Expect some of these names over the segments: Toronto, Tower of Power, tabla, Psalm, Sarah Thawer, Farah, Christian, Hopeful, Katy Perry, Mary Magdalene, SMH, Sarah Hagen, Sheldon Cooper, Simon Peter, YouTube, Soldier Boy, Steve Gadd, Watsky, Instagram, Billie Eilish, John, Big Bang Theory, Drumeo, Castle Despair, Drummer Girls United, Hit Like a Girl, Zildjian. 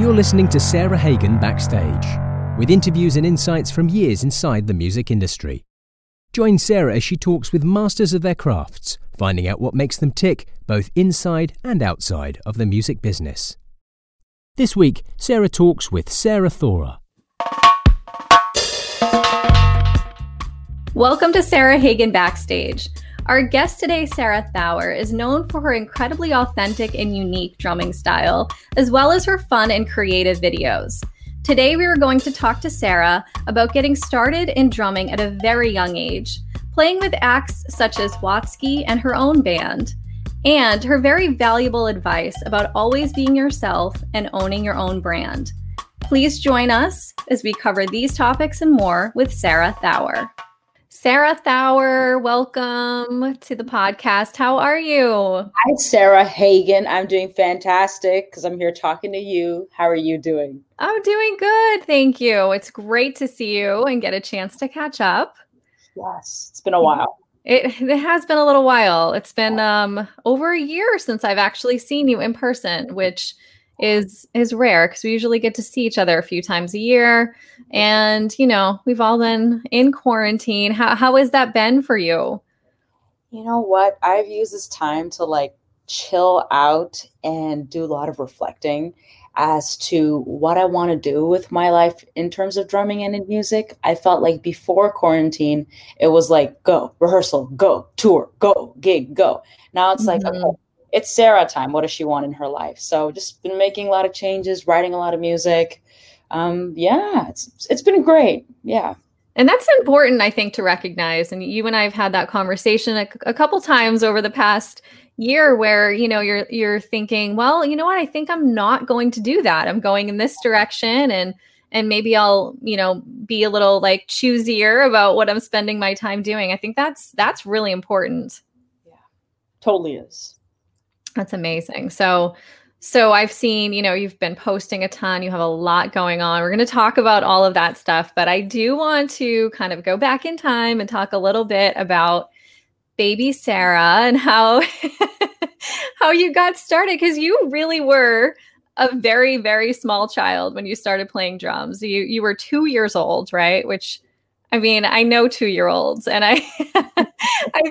You're listening to Sarah Hagen Backstage, with interviews and insights from years inside the music industry. Join Sarah as she talks with masters of their crafts, finding out what makes them tick, both inside and outside of the music business. This week, Sarah talks with Sarah Thawer. Welcome to Sarah Hagen Backstage. Our guest today, Sarah Thawer, is known for her incredibly authentic and unique drumming style, as well as her fun and creative videos. Today, we are going to talk to Sarah about getting started in drumming at a very young age, playing with acts such as Watsky and her own band, and her very valuable advice about always being yourself and owning your own brand. Please join us as we cover these topics and more with Sarah Thawer. Sarah Thawer, welcome to the podcast. How are you? Hi, Sarah Hagen. I'm doing fantastic because I'm here talking to you. How are you doing? I'm doing good. Thank you. It's great to see you and get a chance to catch up. Yes, it's been a while. It has been a little while. It's been over a year since I've actually seen you in person, which is rare because we usually get to see each other a few times a year. And, you know, we've all been in quarantine. How has that been for you? You know what? I've used this time to like chill out and do a lot of reflecting as to what I want to do with my life in terms of drumming and in music. I felt like before quarantine, it was like, go, rehearsal, go, tour, go, gig, go. Now it's like, okay, it's Sarah time. What does she want in her life? So just been making a lot of changes, writing a lot of music. It's been great. Yeah. And that's important, I think, to recognize. And you and I have had that conversation a couple times over the past year where, you know, you're thinking, well, you know what? I think I'm not going to do that. I'm going in this direction and maybe I'll, you know, be a little like choosier about what I'm spending my time doing. I think that's really important. Yeah, totally is. That's amazing. So I've seen, you know, you've been posting a ton. You have a lot going on. We're going to talk about all of that stuff, but I do want to kind of go back in time and talk a little bit about baby Sarah and how, how you got started. Cause you really were a very, very small child when you started playing drums. You were 2 years old, right? Which, I mean, I know 2-year-olds and I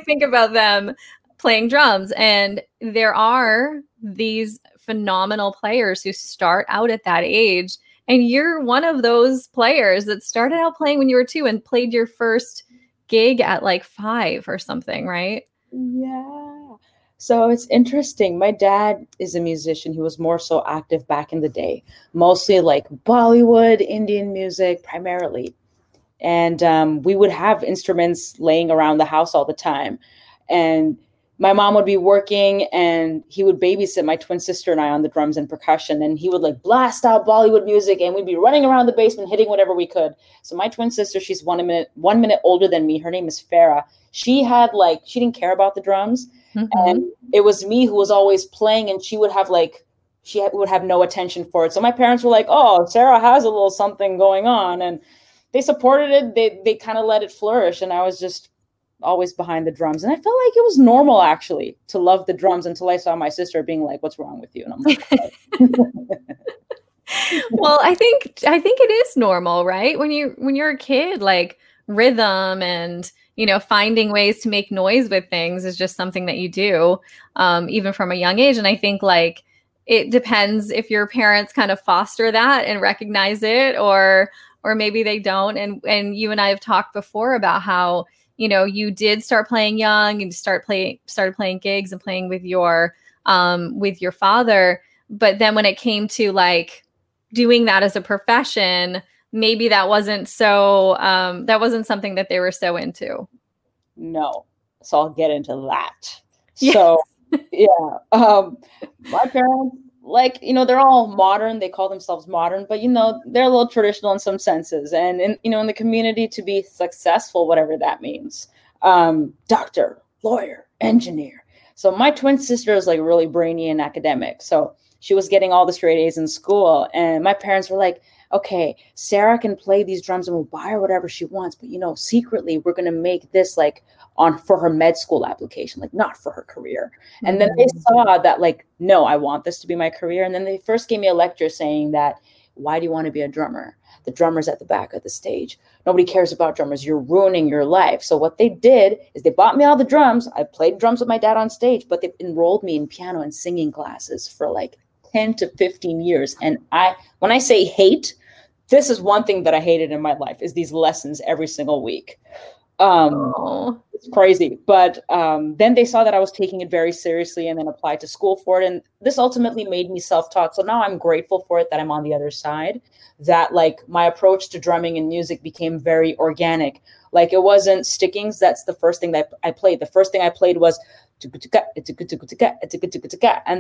think about them playing drums. And there are these phenomenal players who start out at that age. And you're one of those players that started out playing when you were 2 and played your first gig at like 5 or something, right? Yeah. So it's interesting. My dad is a musician. He was more so active back in the day, mostly like Bollywood, Indian music, primarily. And we would have instruments laying around the house all the time. And my mom would be working and he would babysit my twin sister and I on the drums and percussion. And he would like blast out Bollywood music and we'd be running around the basement, hitting whatever we could. So my twin sister, she's one minute older than me. Her name is Farah. She didn't care about the drums. Mm-hmm. And it was me who was always playing and she would have no attention for it. So my parents were like, oh, Sarah has a little something going on. And they supported it. They kind of let it flourish. And I was just always behind the drums. And I felt like it was normal actually to love the drums until I saw my sister being like, what's wrong with you? And I'm like, well, I think it is normal, right? When you're a kid, like rhythm and, you know, finding ways to make noise with things is just something that you do, even from a young age. And I think like, it depends if your parents kind of foster that and recognize it or maybe they don't. And you and I have talked before about how, you know, you did start playing young and started playing gigs and playing with your father. But then when it came to like doing that as a profession, maybe that wasn't so, that wasn't something that they were so into. No. So I'll get into that. Yes. So yeah. My parents, like, you know, they're all modern. They call themselves modern, but, you know, they're a little traditional in some senses. And, in the community to be successful, whatever that means, doctor, lawyer, engineer. So my twin sister is like really brainy and academic. So she was getting all the straight A's in school. And my parents were like, okay, Sarah can play these drums and we'll buy her whatever she wants, but, you know, secretly we're going to make this like on for her med school application, like not for her career. Mm-hmm. And then they saw that, like, no, I want this to be my career. And then they first gave me a lecture saying that, why do you want to be a drummer? The drummer's at the back of the stage. Nobody cares about drummers. You're ruining your life. So what they did is they bought me all the drums. I played drums with my dad on stage, but they enrolled me in piano and singing classes for like 10 to 15 years. And I, when I say hate, this is one thing that I hated in my life, is these lessons every single week. It's crazy. But then they saw that I was taking it very seriously and then applied to school for it. And this ultimately made me self-taught. So now I'm grateful for it that I'm on the other side, that like my approach to drumming and music became very organic. Like it wasn't stickings. That's the first thing that I played. The first thing I played was and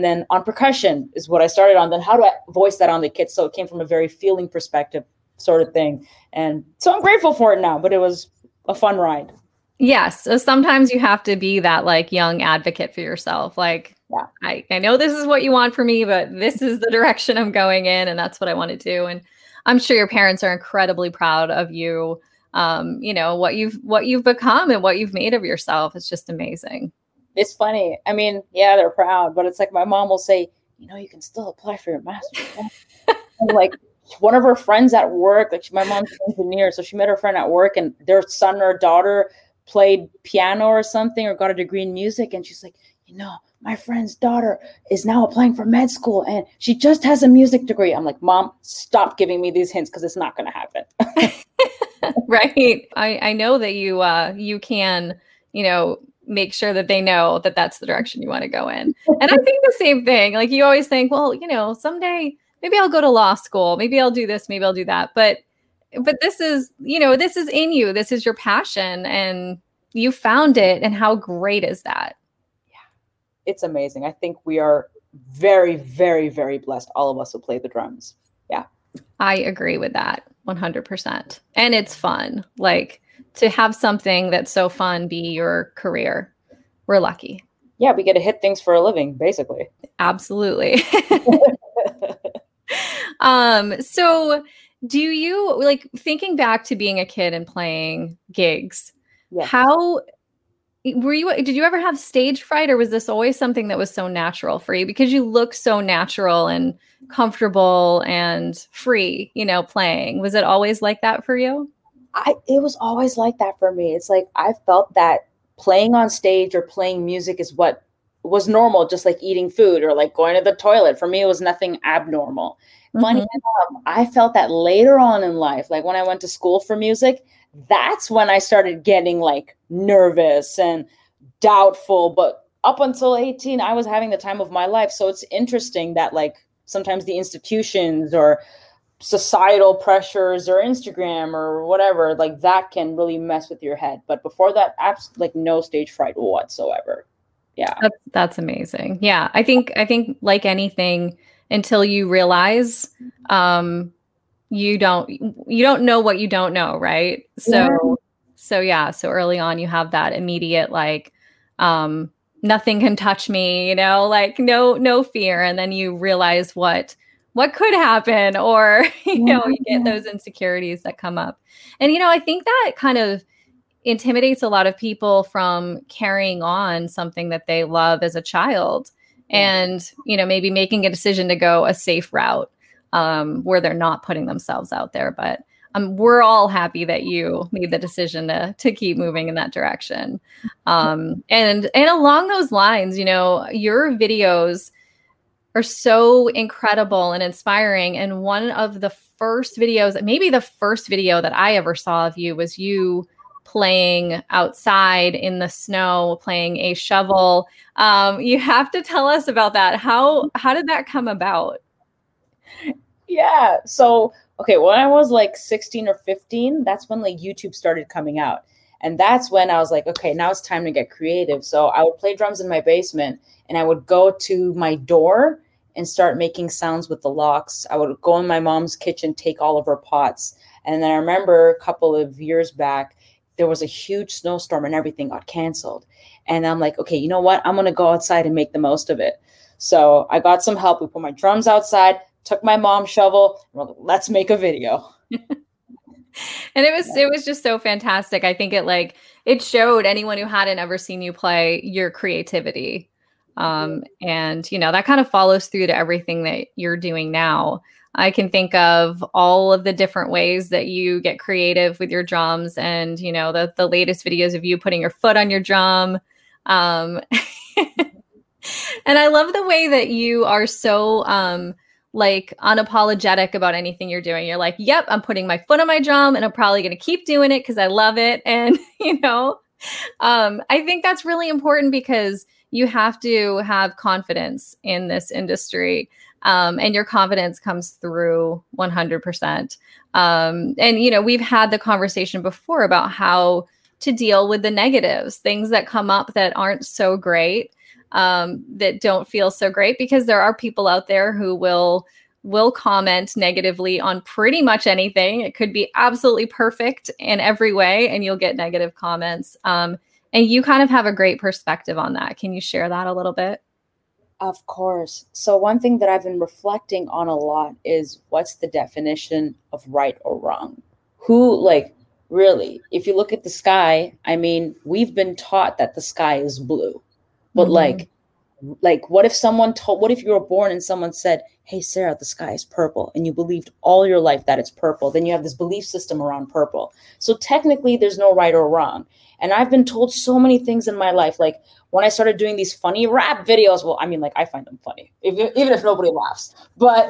then on percussion is what I started on. Then how do I voice that on the kids? So it came from a very feeling perspective sort of thing. And so I'm grateful for it now, but it was a fun ride. Yes. So sometimes you have to be that like young advocate for yourself. Like, yeah. I know this is what you want for me, but this is the direction I'm going in and that's what I want to do. And I'm sure your parents are incredibly proud of you. You know, what you've become and what you've made of yourself. It's just amazing. It's funny. I mean, yeah, they're proud, but it's like my mom will say, you know, you can still apply for your master's. And like one of her friends at work, like my mom's an engineer, so she met her friend at work and their son or daughter played piano or something or got a degree in music. And she's like, you know, my friend's daughter is now applying for med school and she just has a music degree. I'm like, Mom, stop giving me these hints because it's not going to happen. Right. I know that you you can, you know, make sure that they know that that's the direction you want to go in. And I think the same thing. Like you always think, well, you know, someday maybe I'll go to law school. Maybe I'll do this. Maybe I'll do that. But this is, you know, this is in you. This is your passion and you found it. And how great is that? Yeah, it's amazing. I think we are very, very, very blessed. All of us who play the drums. Yeah. I agree with that 100%. And it's fun. Like to have something that's so fun be your career. We're lucky. Yeah. We get to hit things for a living, basically. Absolutely. So do you, like, thinking back to being a kid and playing gigs, yeah. How were you, did you ever have stage fright or was this always something that was so natural for you? Because you look so natural and comfortable and free, you know, playing. Was it always like that for you? It was always like that for me. It's like, I felt that playing on stage or playing music is what was normal, just like eating food or like going to the toilet. For me, it was nothing abnormal. Mm-hmm. Funny enough, I felt that later on in life, like when I went to school for music, that's when I started getting like nervous and doubtful. But up until 18, I was having the time of my life. So it's interesting that like sometimes the institutions or societal pressures or Instagram or whatever, like that can really mess with your head. But before that, like no stage fright whatsoever. Yeah. That's amazing. Yeah. I think like anything, until you realize, you don't know what you don't know. Right. So yeah. So early on you have that immediate, like, nothing can touch me, you know, like no fear. And then you realize what could happen, or, you know, you get those insecurities that come up. And, you know, I think that kind of intimidates a lot of people from carrying on something that they love as a child and, you know, maybe making a decision to go a safe route where they're not putting themselves out there. But we're all happy that you made the decision to keep moving in that direction. And along those lines, you know, your videos are so incredible and inspiring. And one of the first videos, maybe the first video that I ever saw of you was you playing outside in the snow, playing a shovel. You have to tell us about that. How did that come about? Yeah. So, okay, when I was like 16 or 15, that's when like YouTube started coming out. And that's when I was like, okay, now it's time to get creative. So I would play drums in my basement and I would go to my door and start making sounds with the locks. I would go in my mom's kitchen, take all of her pots. And then I remember a couple of years back, there was a huge snowstorm and everything got canceled. And I'm like, okay, you know what? I'm going to go outside and make the most of it. So I got some help. We put my drums outside, took my mom's shovel, and we're like, let's make a video. And it was just so fantastic. I think it showed anyone who hadn't ever seen you play your creativity. And that kind of follows through to everything that you're doing now. I can think of all of the different ways that you get creative with your drums and, the latest videos of you putting your foot on your drum. And I love the way that you are so, unapologetic about anything you're doing. You're like, yep, I'm putting my foot on my drum and I'm probably going to keep doing it because I love it. And, I think that's really important because you have to have confidence in this industry. And your confidence comes through 100%. We've had the conversation before about how to deal with the negatives, things that come up that aren't so great, that don't feel so great, because there are people out there who will comment negatively on pretty much anything. It could be absolutely perfect in every way, and you'll get negative comments. And you kind of have a great perspective on that. Can you share that a little bit? Of course. So one thing that I've been reflecting on a lot is what's the definition of right or wrong? Really, if you look at the sky, we've been taught that the sky is blue. But mm-hmm. What if someone told, what if you were born and someone said, hey, Sarah, the sky is purple, and you believed all your life that it's purple? Then you have this belief system around purple. So technically there's no right or wrong. And I've been told so many things in my life. Like when I started doing these funny rap videos, I find them funny, even if nobody laughs. But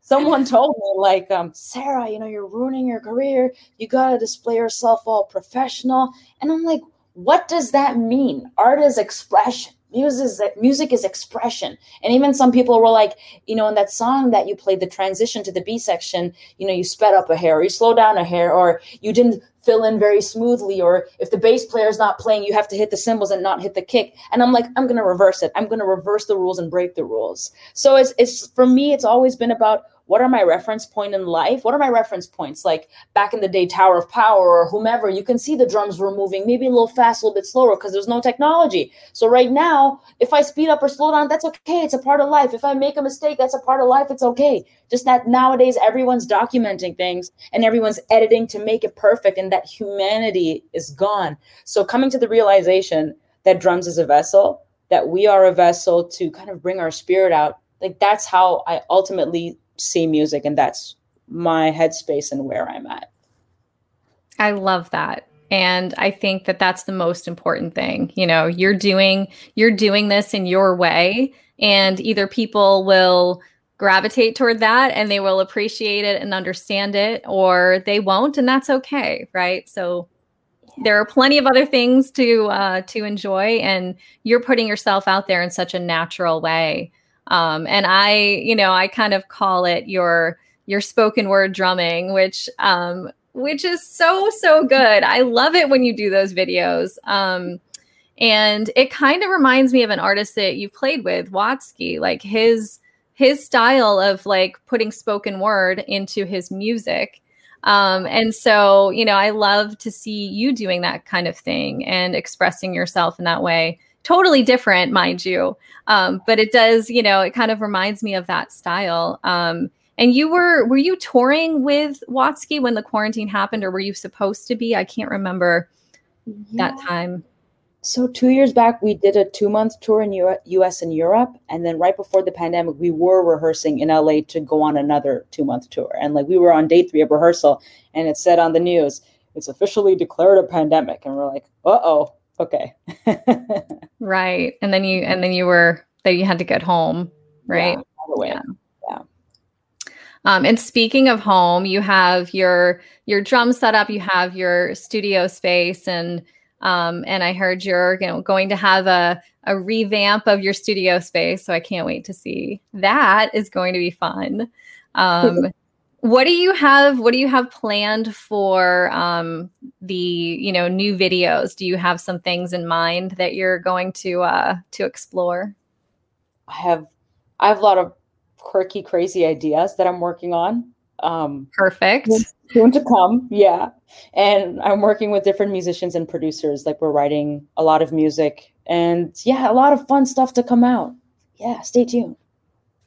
someone told me Sarah, you're ruining your career. You got to display yourself all professional. And I'm like, what does that mean? Art is expression. Music is expression. And even some people were like, in that song that you played, the transition to the B section, you sped up a hair, or you slowed down a hair, or you didn't fill in very smoothly, or if the bass player is not playing, you have to hit the cymbals and not hit the kick. And I'm like, I'm going to reverse it. I'm going to reverse the rules and break the rules. So it's for me, it's always been about, what are my reference point in life? What are my reference points? Like back in the day, Tower of Power or whomever, you can see the drums were moving maybe a little fast, a little bit slower because there's no technology. So right now, if I speed up or slow down, that's okay. It's a part of life. If I make a mistake, that's a part of life. It's okay. Just that nowadays, everyone's documenting things and everyone's editing to make it perfect, and that humanity is gone. So coming to the realization that drums is a vessel, that we are a vessel to kind of bring our spirit out. That's how I ultimately see music, and that's my headspace and where I'm at. I love that. And I think that that's the most important thing. You're doing this in your way, and either people will gravitate toward that and they will appreciate it and understand it, or they won't. And that's okay. Right. So there are plenty of other things to enjoy, and you're putting yourself out there in such a natural way. And I kind of call it your spoken word drumming, which is so good. I love it when you do those videos. And it kind of reminds me of an artist that you played with, Watsky, his style of putting spoken word into his music. And so, I love to see you doing that kind of thing and expressing yourself in that way. Totally different, mind you. But it does, it kind of reminds me of that style. And you were you touring with Watsky when the quarantine happened, or were you supposed to be? I can't remember that time. So 2 years back, we did a 2-month tour in U.S. and Europe. And then right before the pandemic, we were rehearsing in L.A. to go on another 2-month tour. And we were on day 3 of rehearsal, and it said on the news, it's officially declared a pandemic. And we're like, uh-oh. Okay. Right. You had to get home, right? Yeah, all the way. Yeah. And speaking of home, you have your drum set up, you have your studio space, and I heard you're going to have a revamp of your studio space. So I can't wait to see. That is going to be fun. What do you have planned for the new videos? Do you have some things in mind that you're going to explore? I have a lot of quirky, crazy ideas that I'm working on. Perfect. Soon to come, yeah. And I'm working with different musicians and producers. We're writing a lot of music, and a lot of fun stuff to come out. Yeah, stay tuned.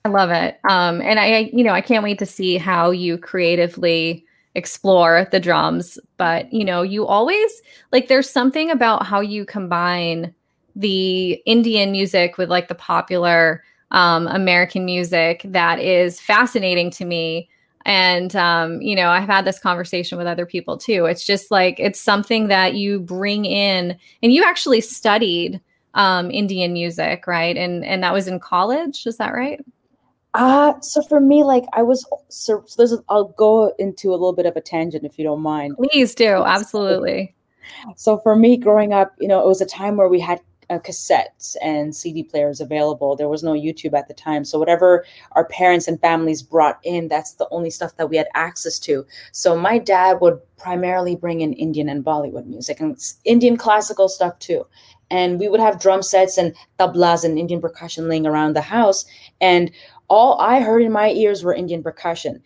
I love it. And I can't wait to see how you creatively explore the drums, but you always there's something about how you combine the Indian music with the popular American music that is fascinating to me. And, I've had this conversation with other people too. It's just it's something that you bring in, and you actually studied Indian music, right? And that was in college. Is that right? So for me, I'll go into a little bit of a tangent if you don't mind. Please do. Absolutely. So for me growing up, it was a time where we had cassettes and CD players available. There was no YouTube at the time. So whatever our parents and families brought in, that's the only stuff that we had access to. So my dad would primarily bring in Indian and Bollywood music and Indian classical stuff too. And we would have drum sets and tablas and Indian percussion laying around the house. And all I heard in my ears were Indian percussion.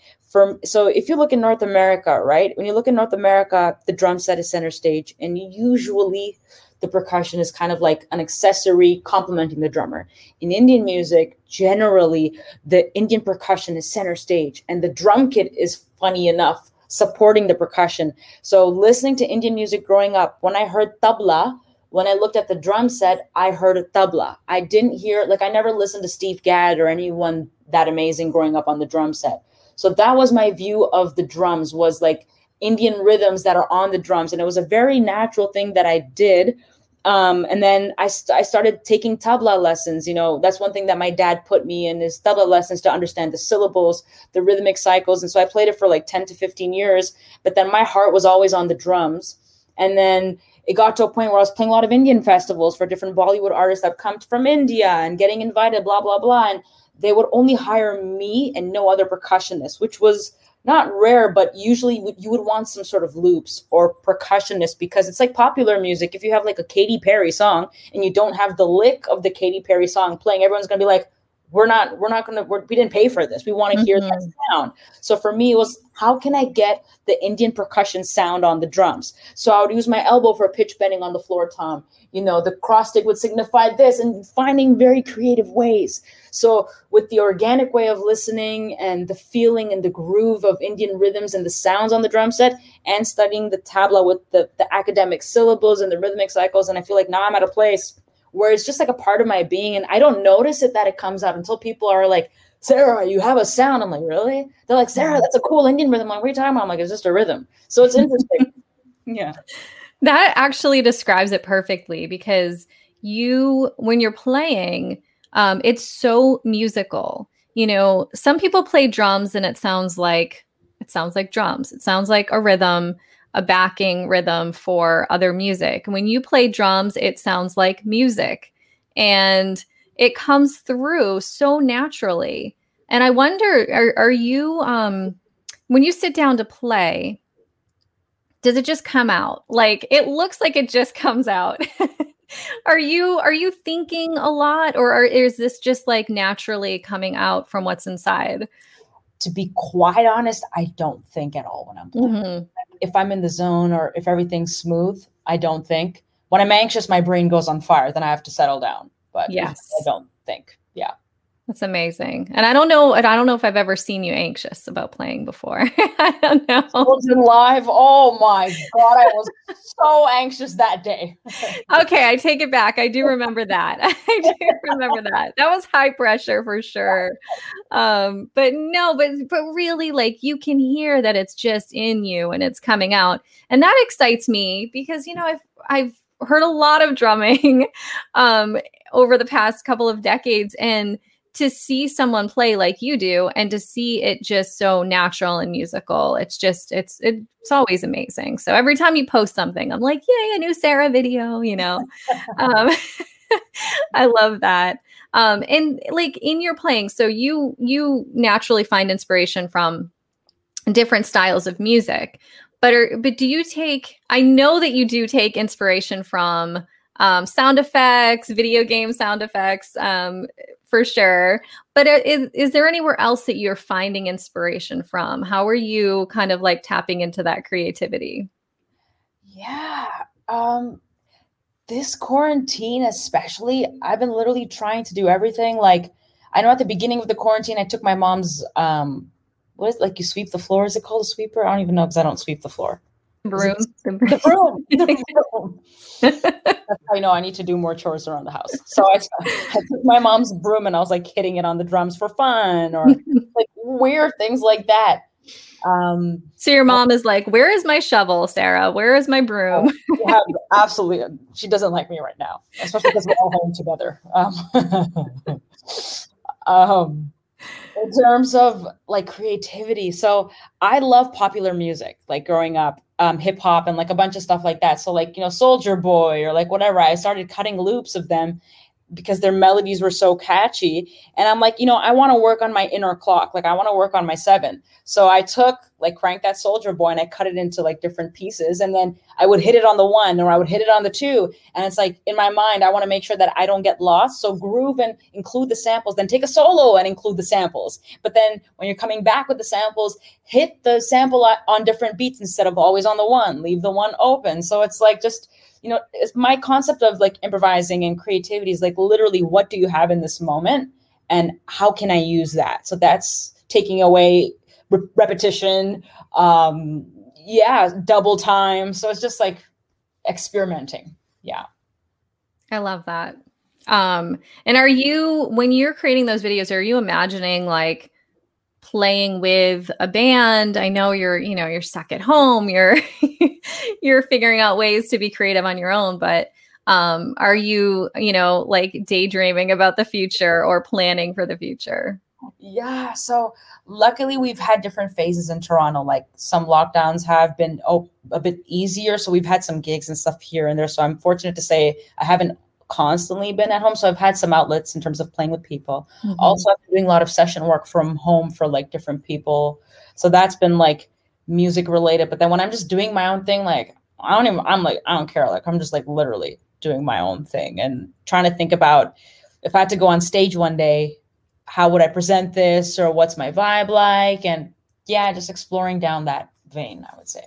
So if you look in North America, right? When you look in North America, the drum set is center stage, and usually the percussion is kind of like an accessory complementing the drummer. In Indian music, generally, the Indian percussion is center stage, and the drum kit is, funny enough, supporting the percussion. So listening to Indian music growing up, when I heard tabla, when I looked at the drum set, I heard a tabla. I didn't hear, I never listened to Steve Gadd or anyone that amazing growing up on the drum set. So that was my view of the drums, was Indian rhythms that are on the drums. And it was a very natural thing that I did. And then I started taking tabla lessons. That's one thing that my dad put me in, is tabla lessons, to understand the syllables, the rhythmic cycles. And so I played it for 10 to 15 years, but then my heart was always on the drums. And then it got to a point where I was playing a lot of Indian festivals for different Bollywood artists that come from India and getting invited, blah, blah, blah. And they would only hire me and no other percussionist, which was not rare, but usually you would want some sort of loops or percussionist, because it's popular music. If you have a Katy Perry song and you don't have the lick of the Katy Perry song playing, everyone's going to be like, we didn't pay for this. We want to hear that sound. So for me, it was, how can I get the Indian percussion sound on the drums? So I would use my elbow for pitch bending on the floor tom. The cross stick would signify this, and finding very creative ways. So with the organic way of listening and the feeling and the groove of Indian rhythms and the sounds on the drum set, and studying the tabla with the academic syllables and the rhythmic cycles. And I feel now I'm at a place where it's just a part of my being, and I don't notice it that it comes out until people are like, Sarah, you have a sound. I'm like, really? They're like, Sarah, that's a cool Indian rhythm. I'm like, what are you talking about? I'm like, it's just a rhythm. So it's interesting. Yeah. That actually describes it perfectly, because when you're playing, it's so musical. Some people play drums and it sounds like drums. It sounds like a rhythm, a backing rhythm for other music. And when you play drums, it sounds like music, and it comes through so naturally. And I wonder, are you, when you sit down to play, does it just come out? It looks like it just comes out. Are you thinking a lot, or is this just naturally coming out from what's inside? To be quite honest, I don't think at all when I'm playing. Mm-hmm. If I'm in the zone or if everything's smooth, I don't think. When I'm anxious, my brain goes on fire. Then I have to settle down. But yes, I don't think. Yeah. That's amazing. And I don't know if I've ever seen you anxious about playing before. I don't know. Live. Oh my God. I was so anxious that day. Okay. I take it back. I do remember that. That was high pressure for sure. But really, you can hear that it's just in you and it's coming out. And that excites me, because, I've heard a lot of drumming over the past couple of decades, and to see someone play like you do, and to see it just so natural and musical, it's always amazing. So every time you post something, I'm like, yay, a new Sarah video, I love that. And in your playing, so you naturally find inspiration from different styles of music, but do you take, I know that you do take inspiration from sound effects, video game sound effects, for sure. But is there anywhere else that you're finding inspiration from? How are you kind of tapping into that creativity? Yeah. This quarantine especially, I've been literally trying to do everything. I know at the beginning of the quarantine, I took my mom's, what is it, like you sweep the floor? Is it called a sweeper? I don't even know because I don't sweep the floor. Broom. The broom. That's how I know I need to do more chores around the house. So I took my mom's broom and I was like hitting it on the drums for fun or like weird things like that. So your mom is like, where is my shovel, Sarah? Where is my broom? Yeah, absolutely. She doesn't like me right now, especially because we're all home together. In terms of like creativity. So I love popular music, like growing up, hip hop and like a bunch of stuff like that. So like, you know, Soldier Boy or like whatever, I started cutting loops of them because their melodies were so catchy. And I'm like, you know, I want to work on my inner clock. Like I want to work on my 7. So I took like Crank That Soldier Boy and I cut it into like different pieces. And then I would hit it on the 1 or I would hit it on the 2. And it's like, in my mind, I want to make sure that I don't get lost. So groove and include the samples, then take a solo and include the samples. But then when you're coming back with the samples, hit the sample on different beats instead of always on the 1, leave the 1 open. So it's like just, you know, it's my concept of like improvising and creativity is like literally what do you have in this moment and how can I use that? So that's taking away repetition. Double time. So it's just like experimenting. Yeah. I love that. And are you, when you're creating those videos, are you imagining like playing with a band? I know you're stuck at home. You're figuring out ways to be creative on your own, but are you, you know, like daydreaming about the future or planning for the future? Yeah. So luckily we've had different phases in Toronto. Like some lockdowns have been a bit easier. So we've had some gigs and stuff here and there. So I'm fortunate to say I haven't constantly been at home. So I've had some outlets in terms of playing with people. Mm-hmm. Also, I've been doing a lot of session work from home for like different people. So that's been like music related. But then when I'm just doing my own thing, like I don't care. Like I'm just like literally doing my own thing and trying to think about if I had to go on stage one day, how would I present this or what's my vibe like? And yeah, just exploring down that vein, I would say.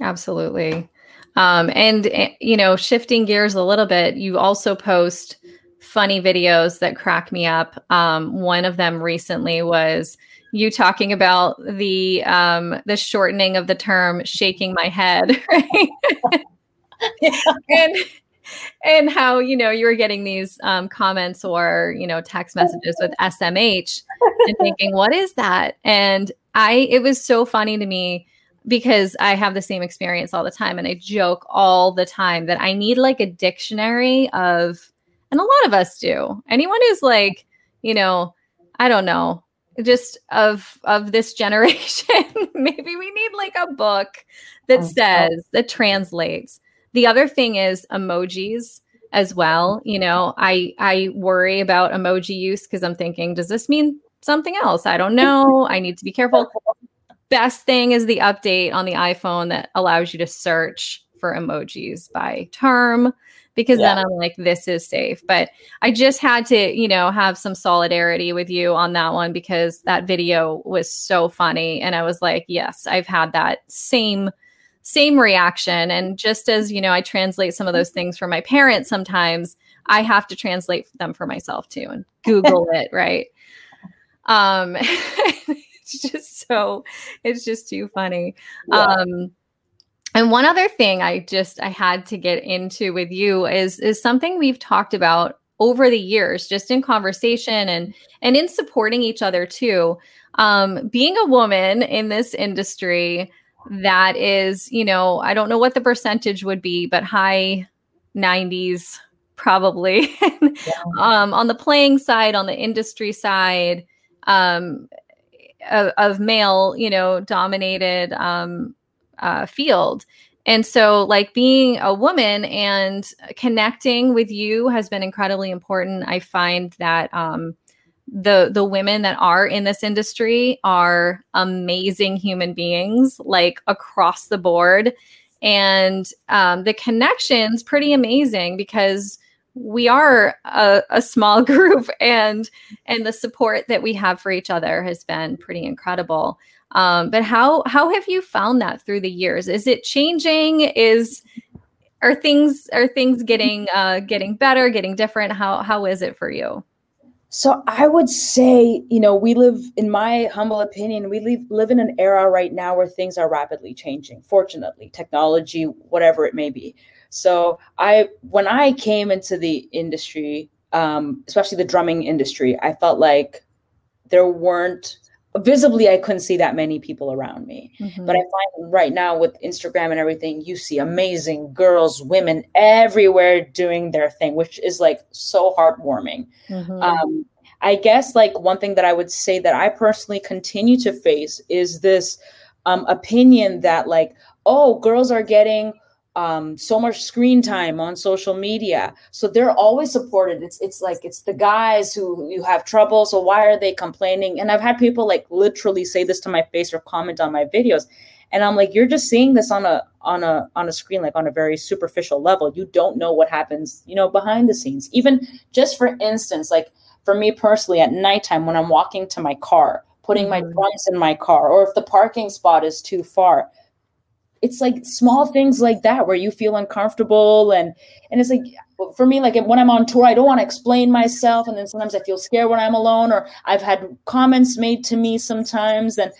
Absolutely. And, you know, shifting gears a little bit, you also post funny videos that crack me up. One of them recently was you talking about the shortening of the term shaking my head, right? and how, you know, you were getting these comments or, you know, text messages with SMH and thinking, what is that? And it was so funny to me, because I have the same experience all the time. And I joke all the time that I need like a dictionary of, and a lot of us do, anyone who's like, you know, I don't know, just of this generation, maybe we need like a book that says, that translates. The other thing is emojis as well. You know, I worry about emoji use because I'm thinking, does this mean something else? I don't know. I need to be careful. Best thing is the update on the iPhone that allows you to search for emojis by term, because then I'm like, this is safe. But I just had to, you know, have some solidarity with you on that one because that video was so funny. And I was like, yes, I've had that same reaction. And just as, you know, I translate some of those things for my parents sometimes, I have to translate them for myself too and Google it, right? It's just too funny. Yeah. And one other thing I had to get into with you is something we've talked about over the years, just in conversation and in supporting each other too. Being a woman in this industry that is, you know, I don't know what the percentage would be, but high 90s probably. On the playing side, on the industry side, of male, you know, dominated field. And so like being a woman and connecting with you has been incredibly important. I find that the women that are in this industry are amazing human beings, like across the board. And the connection's pretty amazing because we are a small group and the support that we have for each other has been pretty incredible. But how have you found that through the years? Is it changing? Are things getting better, getting different? How is it for you? So I would say, you know, we live, in my humble opinion, we live in an era right now where things are rapidly changing, fortunately, technology, whatever it may be. So when I came into the industry, especially the drumming industry, I felt like there weren't, visibly, I couldn't see that many people around me. Mm-hmm. But I find right now with Instagram and everything, you see amazing girls, women everywhere doing their thing, which is like so heartwarming. Mm-hmm. I guess like one thing that I would say that I personally continue to face is this opinion that like, oh, girls are getting so much screen time on social media, so they're always supported. It's like, it's the guys who you have trouble. So why are they complaining? And I've had people like literally say this to my face or comment on my videos. And I'm like, you're just seeing this on a screen, like on a very superficial level. You don't know what happens, you know, behind the scenes. Even just for instance, like for me personally at nighttime, when I'm walking to my car, putting my drums in my car, or if the parking spot is too far, it's like small things like that where you feel uncomfortable. And it's like, for me, like when I'm on tour, I don't want to explain myself. And then sometimes I feel scared when I'm alone, or I've had comments made to me sometimes. And,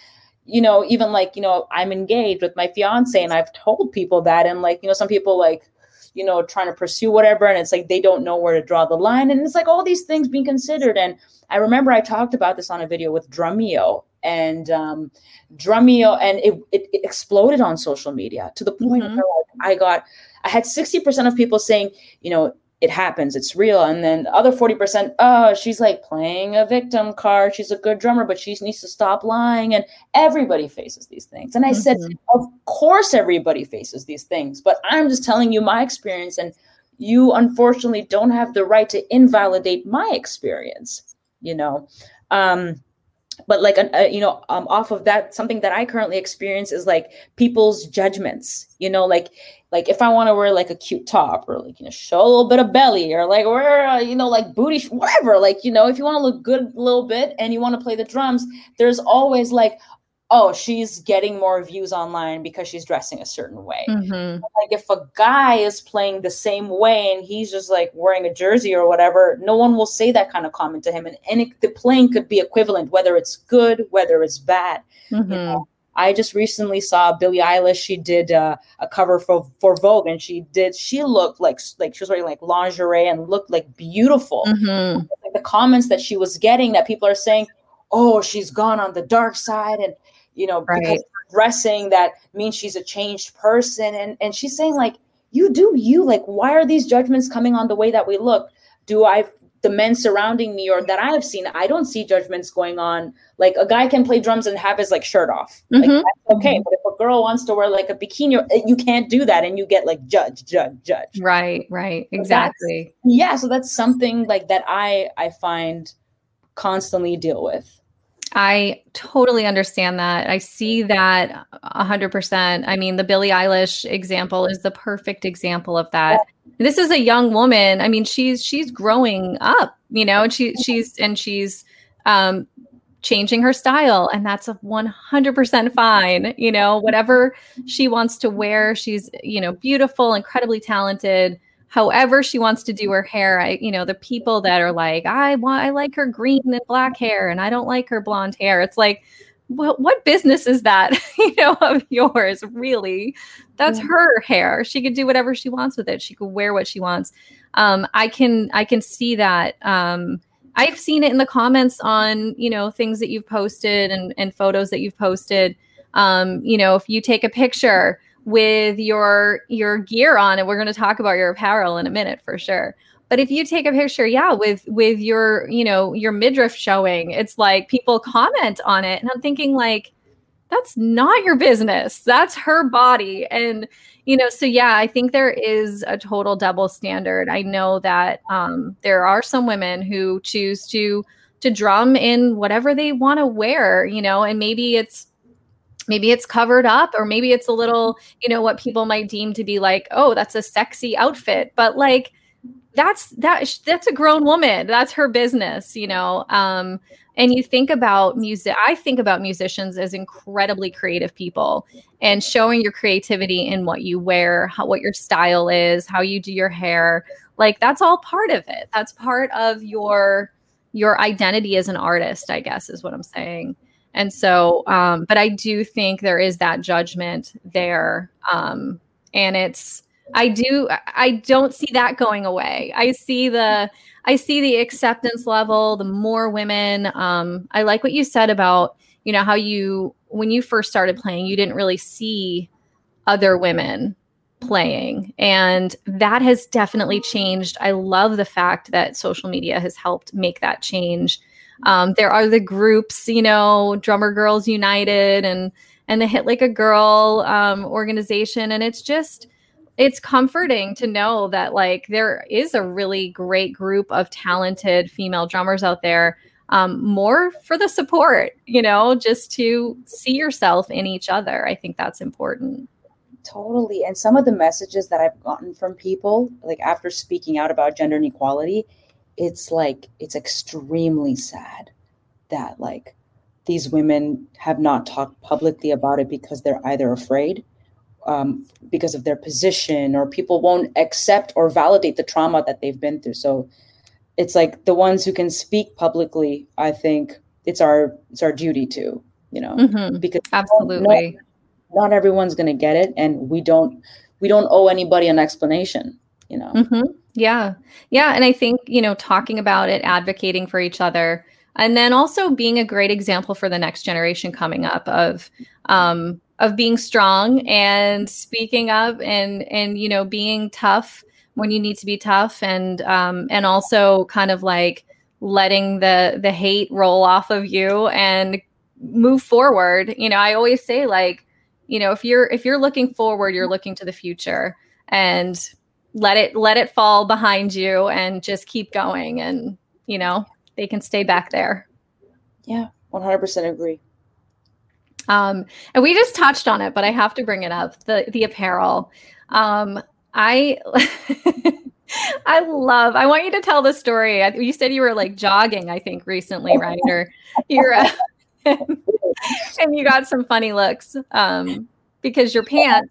you know, even like, you know, I'm engaged with my fiance and I've told people that. And like, you know, some people like, you know, trying to pursue whatever. And it's like, they don't know where to draw the line. And it's like all these things being considered. And I remember I talked about this on a video with Drumeo, and Drumeo, and it exploded on social media to the point where I had 60% of people saying, you know, it happens, it's real. And then the other 40%, oh, she's like playing a victim card. She's a good drummer, but she needs to stop lying. And everybody faces these things. And I said, of course, everybody faces these things, but I'm just telling you my experience. And you unfortunately don't have the right to invalidate my experience, you know? But like, you know, off of that, something that I currently experience is like people's judgments, you know, like if I want to wear like a cute top, or like, you know, show a little bit of belly, or like wear, you know, like booty, whatever, like, you know, if you want to look good a little bit and you want to play the drums, there's always like, oh, she's getting more views online because she's dressing a certain way. Mm-hmm. Like if a guy is playing the same way and he's just like wearing a jersey or whatever, no one will say that kind of comment to him. And the playing could be equivalent, whether it's good, whether it's bad. Mm-hmm. You know, I just recently saw Billie Eilish. She did a cover for Vogue, and she looked like she was wearing like lingerie and looked like beautiful. Mm-hmm. Like the comments that she was getting, that people are saying, oh, she's gone on the dark side, and you know, right, because dressing, that means she's a changed person. And she's saying like, you do you, like, why are these judgments coming on the way that we look? The men surrounding me, or that I have seen, I don't see judgments going on. Like a guy can play drums and have his like shirt off. Mm-hmm. Like that's okay. Mm-hmm. But if a girl wants to wear like a bikini, you can't do that. And you get like judged. Right. Exactly. So that's something like that I find constantly deal with. I totally understand that. I see that 100%. I mean, the Billie Eilish example is the perfect example of that. This is a young woman. I mean, she's growing up, you know, and she's changing her style, and that's a 100% fine. You know, whatever she wants to wear, she's, you know, beautiful, incredibly talented. However she wants to do her hair, the people that are like, I like her green and black hair, and I don't like her blonde hair. It's like, what business is that, you know, of yours, really? That's her hair. She could do whatever she wants with it. She could wear what she wants. I can see that. I've seen it in the comments on, you know, things that you've posted and photos that you've posted. You know, if you take a picture with your gear on, and we're going to talk about your apparel in a minute for sure. But if you take a picture, with your, you know, your midriff showing, it's like people comment on it. And I'm thinking like, that's not your business. That's her body. And, you know, so yeah, I think there is a total double standard. I know that there are some women who choose to drum in whatever they want to wear, you know, and maybe it's covered up, or maybe it's a little, you know, what people might deem to be like, oh, that's a sexy outfit. But like, that's a grown woman. That's her business, you know? And you think about music. I think about musicians as incredibly creative people, and showing your creativity in what you wear, what your style is, how you do your hair. Like that's all part of it. That's part of your your identity as an artist, I guess, is what I'm saying. And so, but I do think there is that judgment there. And it's, I don't see that going away. I see the acceptance level, the more women. I like what you said about, you know, how you, when you first started playing, you didn't really see other women playing. And that has definitely changed. I love the fact that social media has helped make that change. There are the groups, you know, Drummer Girls United and the Hit Like a Girl organization. And it's just, it's comforting to know that like there is a really great group of talented female drummers out there, more for the support, you know, just to see yourself in each other. I think that's important. Totally. And some of the messages that I've gotten from people, like after speaking out about gender inequality, it's like, it's extremely sad that like these women have not talked publicly about it because they're either afraid, because of their position, or people won't accept or validate the trauma that they've been through. So it's like the ones who can speak publicly, I think it's our duty to, you know, mm-hmm. because absolutely not everyone's going to get it. And we don't owe anybody an explanation, you know? Mm-hmm. Yeah. Yeah. And I think, you know, talking about it, advocating for each other, and then also being a great example for the next generation coming up of being strong and speaking up and, you know, being tough when you need to be tough and also kind of like letting the hate roll off of you and move forward. You know, I always say like, you know, if you're looking forward, you're looking to the future and let it fall behind you and just keep going. And, you know, they can stay back there. Yeah. 100% agree. And we just touched on it, but I have to bring it up, the apparel. I want you to tell the story. You said you were like jogging, I think recently, right? Or you're, and you got some funny looks, because your pants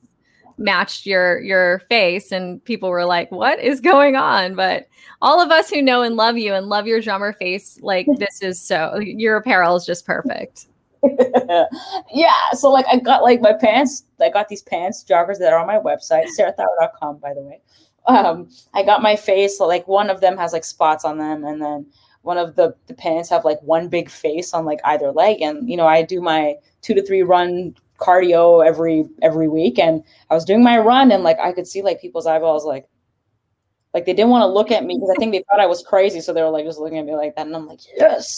matched your face and people were like, what is going on? But all of us who know and love you and love your drummer face, like this is so, your apparel is just perfect. Yeah, so like I got these pants, joggers that are on my website, sarahthauer.com, by the way. I got my face, so like one of them has like spots on them, and then one of the pants have like one big face on like either leg. And you know, I do my 2 to 3 run cardio every week, and I was doing my run and like I could see like people's eyeballs like they didn't want to look at me because I think they thought I was crazy, so they were like just looking at me like that, and I'm like, yes.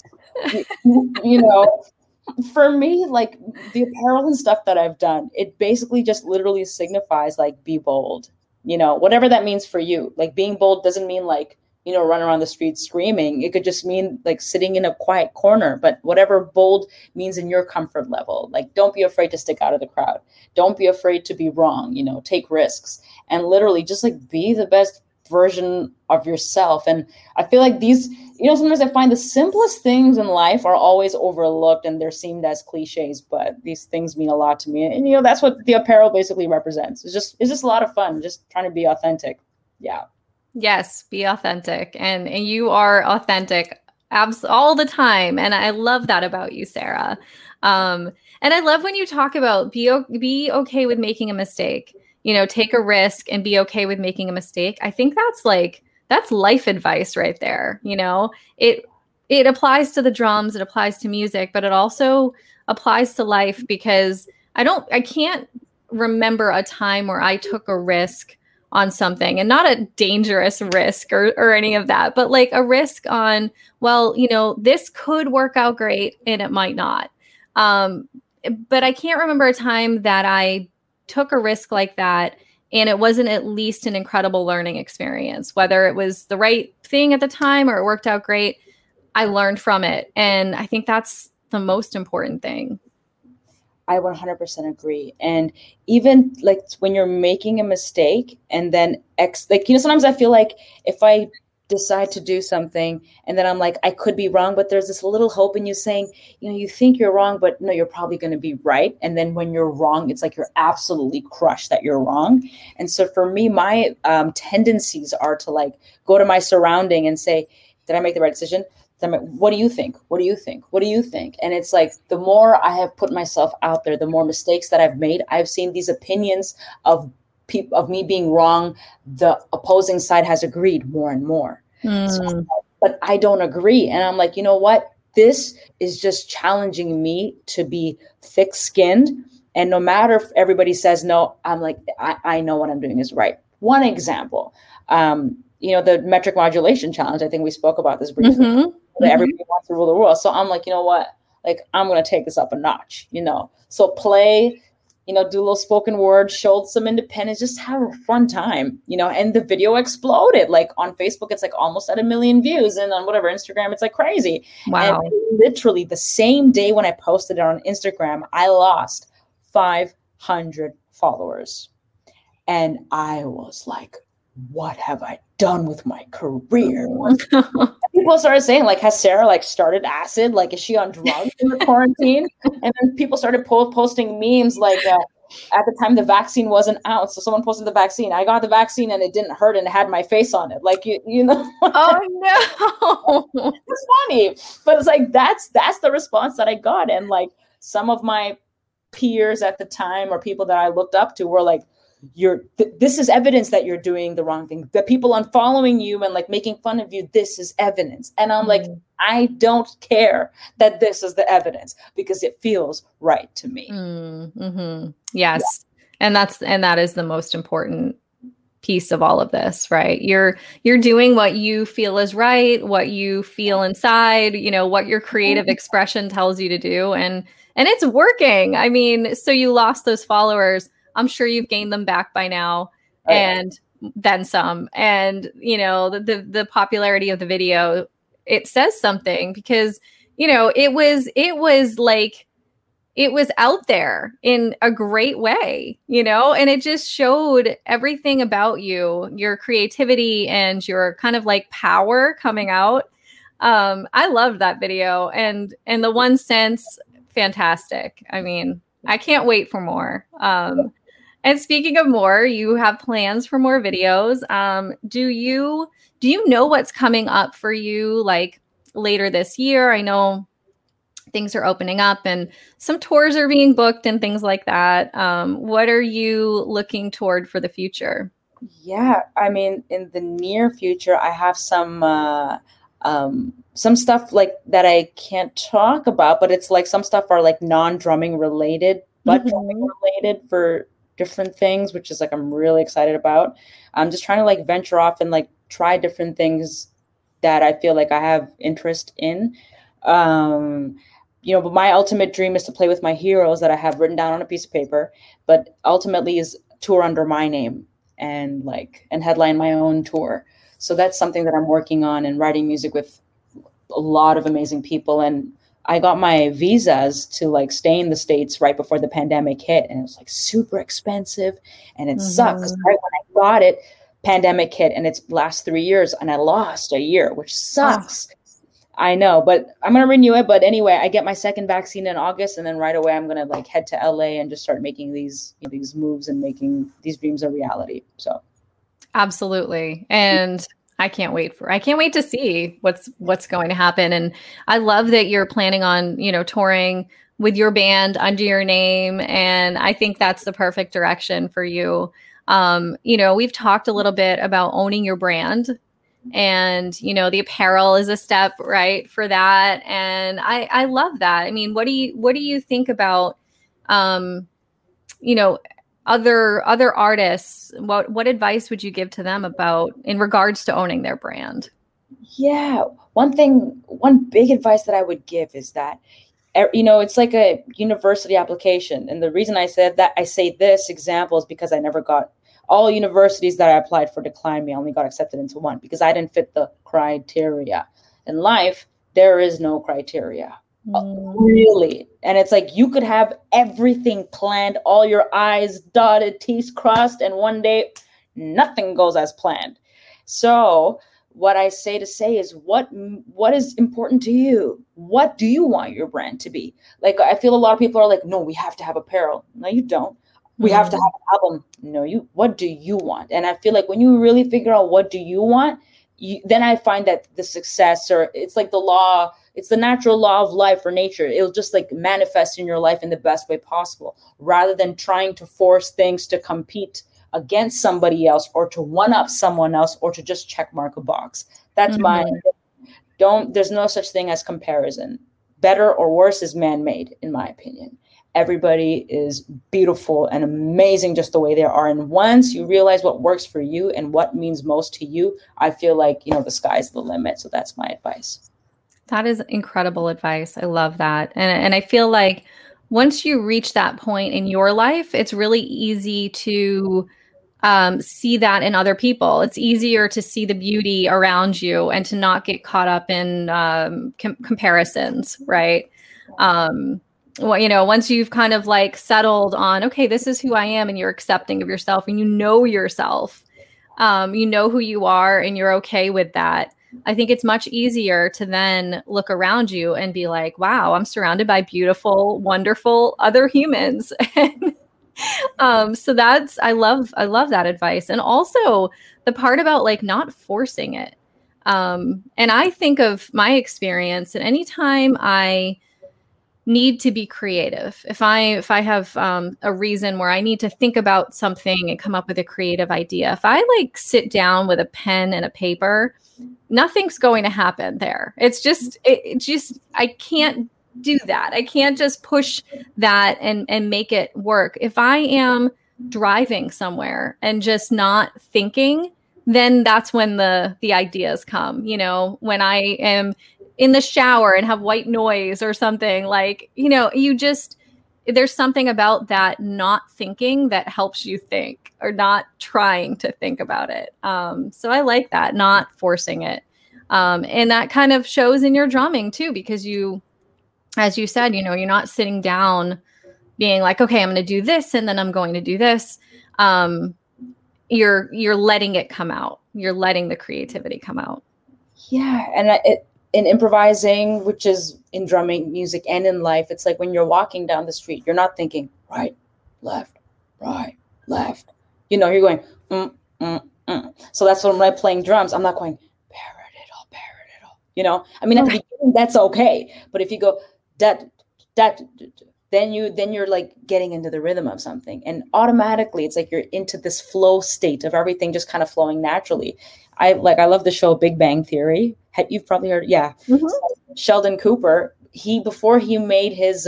You know, for me, like the apparel and stuff that I've done, it basically just literally signifies like be bold, you know, whatever that means for you. Like being bold doesn't mean like, you know, run around the street screaming. It could just mean like sitting in a quiet corner, but whatever bold means in your comfort level. Like don't be afraid to stick out of the crowd. Don't be afraid to be wrong, you know, take risks and literally just like be the best version of yourself. And I feel like these, you know, sometimes I find the simplest things in life are always overlooked and they're seen as cliches, but these things mean a lot to me. And, you know, that's what the apparel basically represents. It's just a lot of fun, just trying to be authentic. Yeah. Yes. Be authentic. And you are authentic all the time. And I love that about you, Sarah. And I love when you talk about be okay with making a mistake. You know, take a risk and be okay with making a mistake. I think that's life advice right there. You know, it applies to the drums, it applies to music, but it also applies to life, because I can't remember a time where I took a risk on something, and not a dangerous risk or any of that, but like a risk on, well, you know, this could work out great and it might not. But I can't remember a time that I took a risk like that and it wasn't at least an incredible learning experience, whether it was the right thing at the time or it worked out great. I learned from it. And I think that's the most important thing. I 100% agree. And even like when you're making a mistake and then like, you know, sometimes I feel like if I decide to do something and then I'm like, I could be wrong, but there's this little hope in you saying, you know, you think you're wrong, but no, you're probably going to be right. And then when you're wrong, it's like you're absolutely crushed that you're wrong. And so for me, my tendencies are to like go to my surrounding and say, did I make the right decision? them, what do you think? What do you think? What do you think? And it's like, the more I have put myself out there, the more mistakes that I've made, I've seen these opinions of people, of me being wrong. The opposing side has agreed more and more. So, but I don't agree. And I'm like, you know what? This is just challenging me to be thick skinned. And no matter if everybody says no, I'm like, I know what I'm doing is right. One example, you know, the metric modulation challenge. I think we spoke about this briefly. Everybody wants to rule the world. So I'm like, you know what? Like, I'm going to take this up a notch, you know? So play, you know, do a little spoken word, show some independence, just have a fun time, you know? And the video exploded. Like on Facebook, it's like almost at 1 million views. And on whatever, Instagram, it's like crazy. Wow. And literally the same day when I posted it on Instagram, I lost 500 followers. And I was like, what have I done with my career? People started saying, like, has Sarah like started acid? Like, is she on drugs in the quarantine? And then people started posting memes like, at the time the vaccine wasn't out. So someone posted the vaccine. I got the vaccine and it didn't hurt and it had my face on it. Like, you know. Oh no. It's funny. But it's like, that's the response that I got. And like some of my peers at the time or people that I looked up to were like, this is evidence that you're doing the wrong thing. The people unfollowing you and like making fun of you, this is evidence. And I'm like, I don't care that this is the evidence because it feels right to me. Yes. Yeah. And that is the most important piece of all of this, right? You're doing what you feel is right, what you feel inside, you know, what your creative expression tells you to do. And it's working. I mean, so you lost those followers. I'm sure you've gained them back by now and then some. And, you know, the popularity of the video, it says something because, you know, it was out there in a great way, you know, and it just showed everything about you, your creativity and your kind of like power coming out. I loved that video and the one since, fantastic. I mean, I can't wait for more. And speaking of more, you have plans for more videos. Do you know what's coming up for you like later this year? I know things are opening up and some tours are being booked and things like that. What are you looking toward for the future? Yeah, I mean, in the near future, I have some stuff like that I can't talk about, but it's like some stuff are like non-drumming related, but drumming related for different things, which is like, I'm really excited about. I'm just trying to like venture off and like try different things that I feel like I have interest in. You know, but my ultimate dream is to play with my heroes that I have written down on a piece of paper, but ultimately is tour under my name and like, and headline my own tour. So that's something that I'm working on and writing music with a lot of amazing people. And I got my visas to like stay in the States right before the pandemic hit. And it was like super expensive and it sucked. Right when I got it, pandemic hit and it's last 3 years and I lost a year, which sucks. I know, but I'm going to renew it. But anyway, I get my second vaccine in August and then right away I'm going to like head to LA and just start making these moves and making these dreams a reality. So absolutely. And I can't wait to see what's going to happen. And I love that you're planning on, you know, touring with your band under your name. And I think that's the perfect direction for you. You know, we've talked a little bit about owning your brand and, you know, the apparel is a step, right, for that. And I love that. I mean, what do you think about, you know, other artists, what advice would you give to them about in regards to owning their brand? Yeah. One big advice that I would give is that, you know, it's like a university application. And the reason I said that, I say this example is because I never got all universities that I applied for declined me. I only got accepted into one because I didn't fit the criteria. In life, there is no criteria. Really. And it's like you could have everything planned, all your I's dotted, T's crossed, and one day nothing goes as planned. So what I say is what is important to you? What do you want your brand to be? Like, I feel a lot of people are like, no, we have to have apparel. No, you don't. We have to have an album. No, what do you want? And I feel like when you really figure out what do you want, then I find that the success, or it's like the law, it's the natural law of life or nature. It'll just like manifest in your life in the best way possible, rather than trying to force things to compete against somebody else or to one up someone else or to just check mark a box. That's my, there's no such thing as comparison. Better or worse is man-made, in my opinion. Everybody is beautiful and amazing just the way they are. And once you realize what works for you and what means most to you, I feel like, you know, the sky's the limit. So that's my advice. That is incredible advice. I love that. And I feel like once you reach that point in your life, it's really easy to see that in other people. It's easier to see the beauty around you and to not get caught up in comparisons, right? Well, you know, once you've kind of like settled on, okay, this is who I am, and you're accepting of yourself and you know yourself, you know who you are and you're okay with that. I think it's much easier to then look around you and be like, wow, I'm surrounded by beautiful, wonderful other humans. So that's, I love that advice. And also the part about like not forcing it. And I think of my experience, and anytime I need to be creative, if I have a reason where I need to think about something and come up with a creative idea, if I like sit down with a pen and a paper, nothing's going to happen there. It's just, I can't do that. I can't just push that and make it work. If I am driving somewhere and just not thinking, then that's when the ideas come, you know, when I am in the shower and have white noise or something, like, you know, you just, there's something about that not thinking that helps you think, or not trying to think about it. So I like that, not forcing it. And that kind of shows in your drumming too, because you, as you said, you know, you're not sitting down being like, okay, I'm going to do this, and then I'm going to do this. You're letting it come out. You're letting the creativity come out. Yeah. And in improvising, which is in drumming, music, and in life, it's like when you're walking down the street, you're not thinking right, left. You know, you're going, So that's when I'm playing drums, I'm not going, parrot it all. You know, I mean, at the beginning, that's okay. But if you go, that, then you're like getting into the rhythm of something. And automatically, it's like you're into this flow state of everything just kind of flowing naturally. I love the show Big Bang Theory. You've probably heard, yeah. Mm-hmm. Sheldon Cooper, before he made his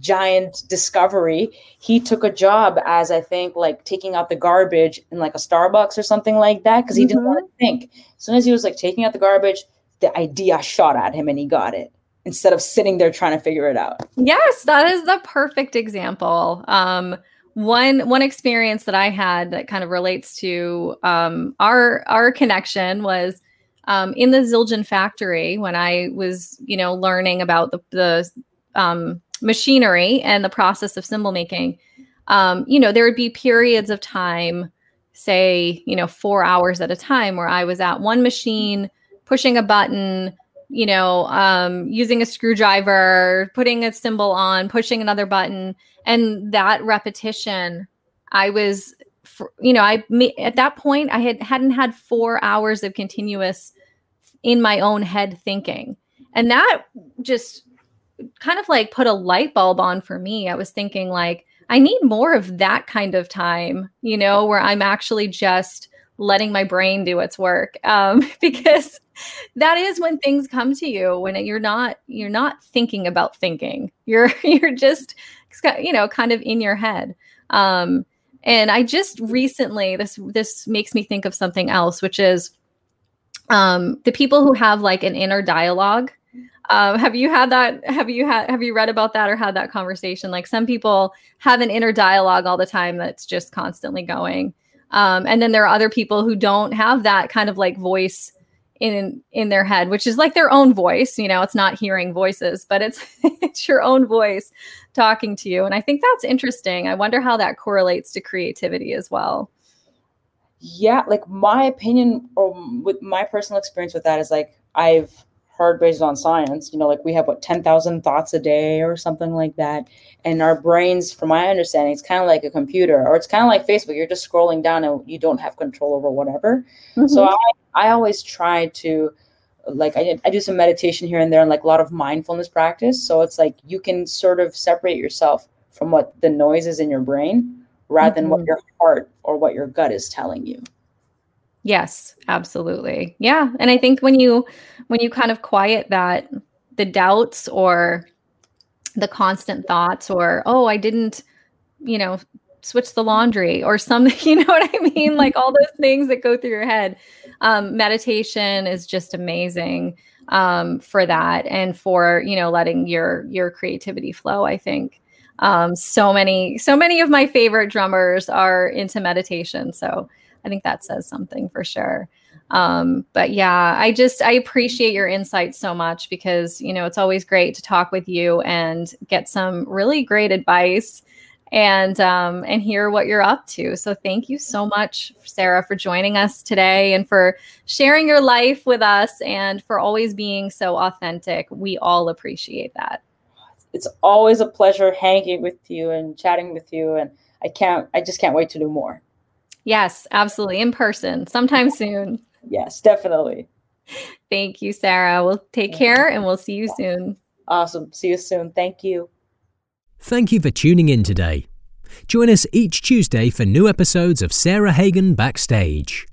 giant discovery, he took a job as, I think, like taking out the garbage in like a Starbucks or something like that, because he didn't want to think. As soon as he was like taking out the garbage, the idea shot at him and he got it, instead of sitting there trying to figure it out. Yes, that is the perfect example. One experience that I had that kind of relates to our connection was in the Zildjian factory, when I was, you know, learning about the machinery and the process of cymbal making. You know, there would be periods of time, say, you know, 4 hours at a time, where I was at one machine, pushing a button, you know, using a screwdriver, putting a cymbal on, pushing another button. And that repetition, I was, you know, at that point, I hadn't had 4 hours of continuous in my own head thinking. And that just kind of like put a light bulb on for me. I was thinking like, I need more of that kind of time, you know, where I'm actually just letting my brain do its work. Because that is when things come to you, when you're not thinking about thinking, you're just, you know, kind of in your head. And I just recently, this makes me think of something else, which is the people who have like an inner dialogue. Have you had that? Have you read about that or had that conversation? Like, some people have an inner dialogue all the time that's just constantly going. And then there are other people who don't have that kind of like voice in their head, which is like their own voice. You know, it's not hearing voices, but it's your own voice talking to you. And I think that's interesting. I wonder how that correlates to creativity as well. Yeah, like my opinion, or with my personal experience with that, is like I've hard based on science. You know, like we have, what, 10,000 thoughts a day or something like that. And our brains, from my understanding, it's kind of like a computer, or it's kind of like Facebook. You're just scrolling down and you don't have control over whatever. Mm-hmm. So I always try to, like, I do some meditation here and there and like a lot of mindfulness practice. So it's like you can sort of separate yourself from what the noise is in your brain rather than what your heart or what your gut is telling you. Yes, absolutely. Yeah. And I think when you kind of quiet that, the doubts or the constant thoughts or, oh, I didn't, you know, switch the laundry or something, you know what I mean? Like all those things that go through your head. Meditation is just amazing for that. And for, you know, letting your creativity flow, I think. So many of my favorite drummers are into meditation. So I think that says something for sure. But yeah, I appreciate your insights so much because, you know, it's always great to talk with you and get some really great advice and hear what you're up to. So thank you so much, Sarah, for joining us today and for sharing your life with us and for always being so authentic. We all appreciate that. It's always a pleasure hanging with you and chatting with you. And I just can't wait to do more. Yes, absolutely. In person, sometime soon. Yes, definitely. Thank you, Sarah. We'll take care and we'll see you soon. Awesome. See you soon. Thank you. Thank you for tuning in today. Join us each Tuesday for new episodes of Sarah Hagen Backstage.